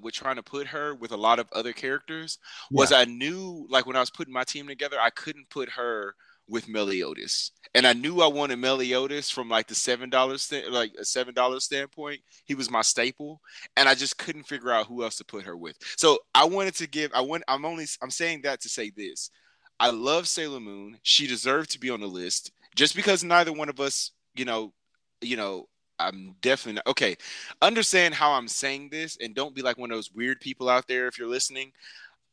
with trying to put her with a lot of other characters was I knew, like, when I was putting my team together, I couldn't put her with Meliodas, and I knew I wanted Meliodas from like the $7 standpoint. He was my staple, and I just couldn't figure out who else to put her with. So I wanted to give. I'm saying that to say this. I love Sailor Moon. She deserved to be on the list just because neither one of us, you know. I'm definitely not, okay. Understand how I'm saying this, and don't be like one of those weird people out there. If you're listening,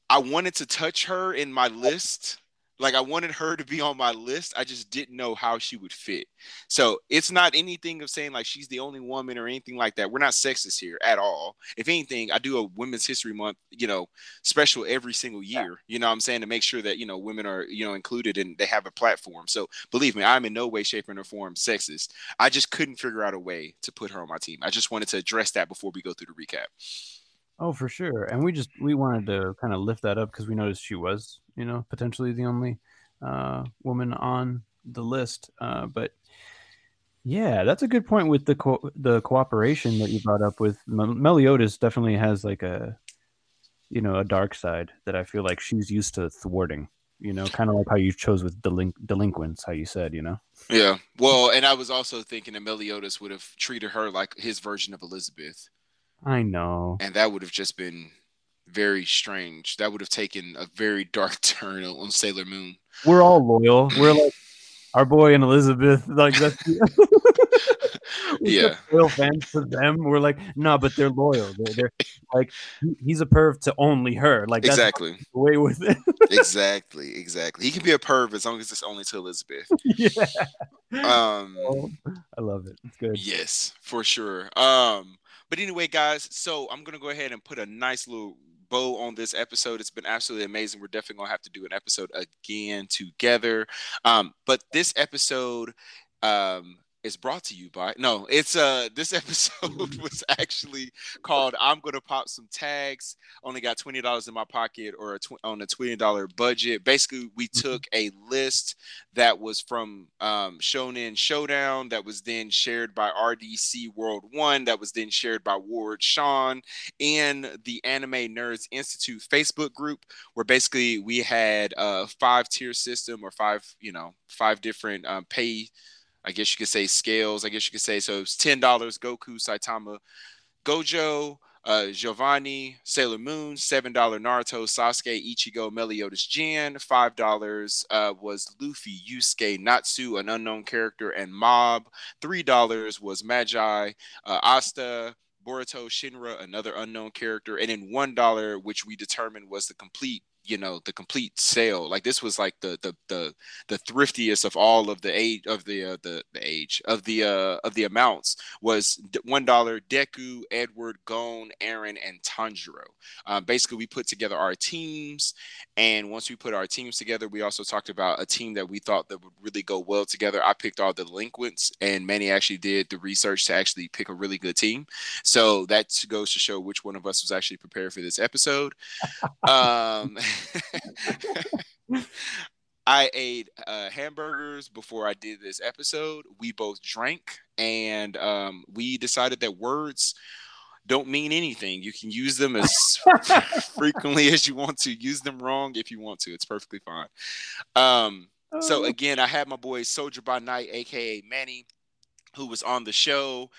I wanted to touch her in my list. Like, I wanted her to be on my list. I just didn't know how she would fit. So it's not anything of saying like she's the only woman or anything like that. We're not sexist here at all. If anything, I do a Women's History Month, you know, special every single year, you know what I'm saying, to make sure that, you know, women are, you know, included and they have a platform. So believe me, I'm in no way, shape, or form sexist. I just couldn't figure out a way to put her on my team. I just wanted to address that before we go through the recap. Oh, for sure. And we wanted to kind of lift that up because we noticed she was, you know, potentially the only woman on the list. But yeah, that's a good point with the cooperation that you brought up with Meliodas. Definitely has like a, you know, a dark side that I feel like she's used to thwarting, you know, kind of like how you chose with delinquents, how you said, you know? Yeah. Well, and I was also thinking that Meliodas would have treated her like his version of Elizabeth. I know. And that would have just been very strange. That would have taken a very dark turn on Sailor Moon. We're all loyal. We're like our boy and Elizabeth. Like, that's loyal fans to them. We're like, no, but they're loyal. They're like, he's a perv to only her. Like, that's exactly the way with it. Exactly. He can be a perv as long as it's only to Elizabeth. Yeah. I love it. It's good. Yes, for sure. But anyway, guys, so I'm going to go ahead and put a nice little bow on this episode. It's been absolutely amazing. We're definitely going to have to do an episode again together. But this episode is brought to you by... No, it's this episode was actually called I'm Going to Pop Some Tags. Only got $20 in my pocket or on a $20 budget. Basically, we took a list that was from Shonen Showdown, that was then shared by RDC World One, that was then shared by Ward Shawn and the Anime Nerds Institute Facebook group, where basically we had a 5-tier system or five different pay, I guess you could say, scales. I guess you could say, so it's $10 Goku, Saitama, Gojo, Giovanni, Sailor Moon, $7 Naruto, Sasuke, Ichigo, Meliodas, Jin, $5 was Luffy, Yusuke, Natsu, an unknown character, and Mob, $3 was Magi, Asta, Boruto, Shinra, another unknown character, and then $1, which we determined was the complete you know, the complete sale. Like this was like the thriftiest of all of the age of the amounts was $1 Deku, Edward, Gon, Aaron, and Tanjiro. Basically, we put together our teams, and once we put our teams together, we also talked about a team that we thought that would really go well together. I picked all the delinquents, and Manny actually did the research to actually pick a really good team. So that goes to show which one of us was actually prepared for this episode. I ate hamburgers before I did this episode. We both drank, and we decided that words don't mean anything. You can use them as frequently as you want to. Use them wrong if you want to. It's perfectly fine. So again, I had my boy Soldier by Night, aka Manny, who was on the show.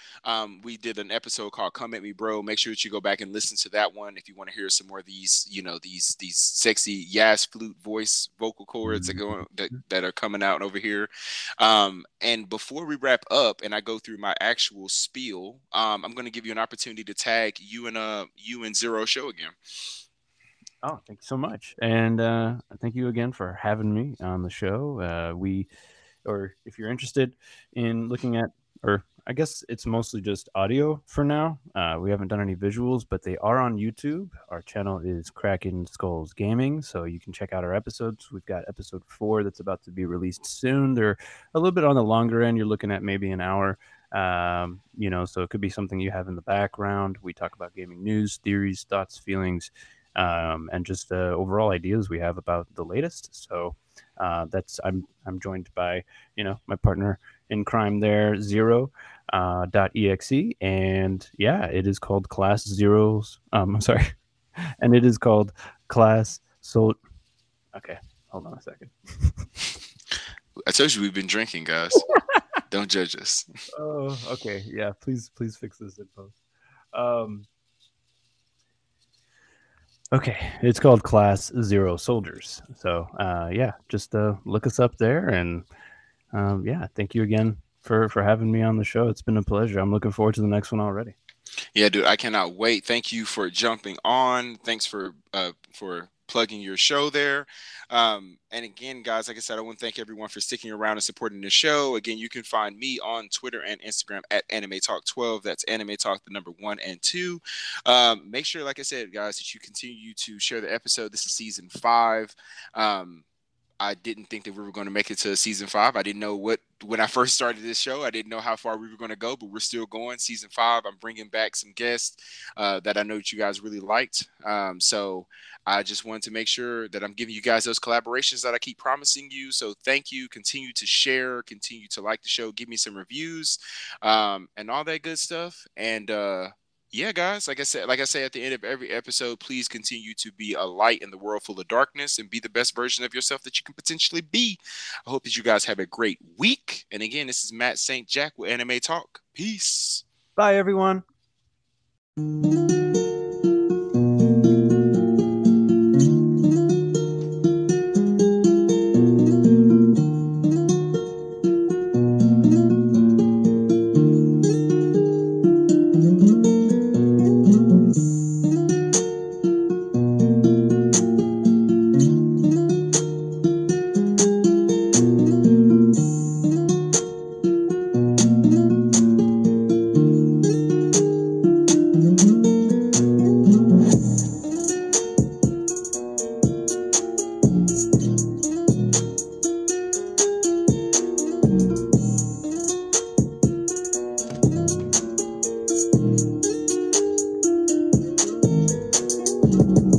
We did an episode called Come At Me Bro. Make sure that you go back and listen to that one if you want to hear some more of these, you know, these sexy Yaz flute voice vocal cords that go that are coming out over here. And before we wrap up and I go through my actual spiel, I'm going to give you an opportunity to tag you and Zero Show again. Oh, thanks so much. And thank you again for having me on the show. Or if you're interested in looking at, or I guess it's mostly just audio for now. We haven't done any visuals, but they are on YouTube. Our channel is Kraken Skulls Gaming, so you can check out our episodes. We've got episode 4 that's about to be released soon. They're a little bit on the longer end. You're looking at maybe an hour, you know, so it could be something you have in the background. We talk about gaming news, theories, thoughts, feelings, and just overall ideas we have about the latest. So that's I'm joined by, you know, my partner in crime there, Zero.exe, and yeah, it is called Class Zeros. I'm sorry, and it is called Class Sol. Okay, hold on a second. I told you we've been drinking, guys. Don't judge us. Oh, okay, yeah. Please fix this in post. Okay, it's called Class Zero Soldiers. So, yeah, just look us up there. And, yeah, thank you again for having me on the show. It's been a pleasure. I'm looking forward to the next one already. Yeah, dude, I cannot wait. Thank you for jumping on. Thanks for plugging your show there. And again, guys, like I said, I want to thank everyone for sticking around and supporting the show. Again, you can find me on Twitter and Instagram at Anime Talk 12. That's Anime Talk, the number 1 and 2. Make sure, like I said, guys, that you continue to share the episode. This is season 5. I didn't think that we were going to make it to season 5. I didn't know when I first started this show, I didn't know how far we were going to go, but we're still going. Season 5, I'm bringing back some guests that I know that you guys really liked. So I just wanted to make sure that I'm giving you guys those collaborations that I keep promising you. So thank you. Continue to share, continue to like the show, give me some reviews and all that good stuff. And, yeah, guys, like I say at the end of every episode, please continue to be a light in the world full of darkness and be the best version of yourself that you can potentially be. I hope that you guys have a great week. And again, this is Matt St. Jack with Anime Talk. Peace. Bye, everyone.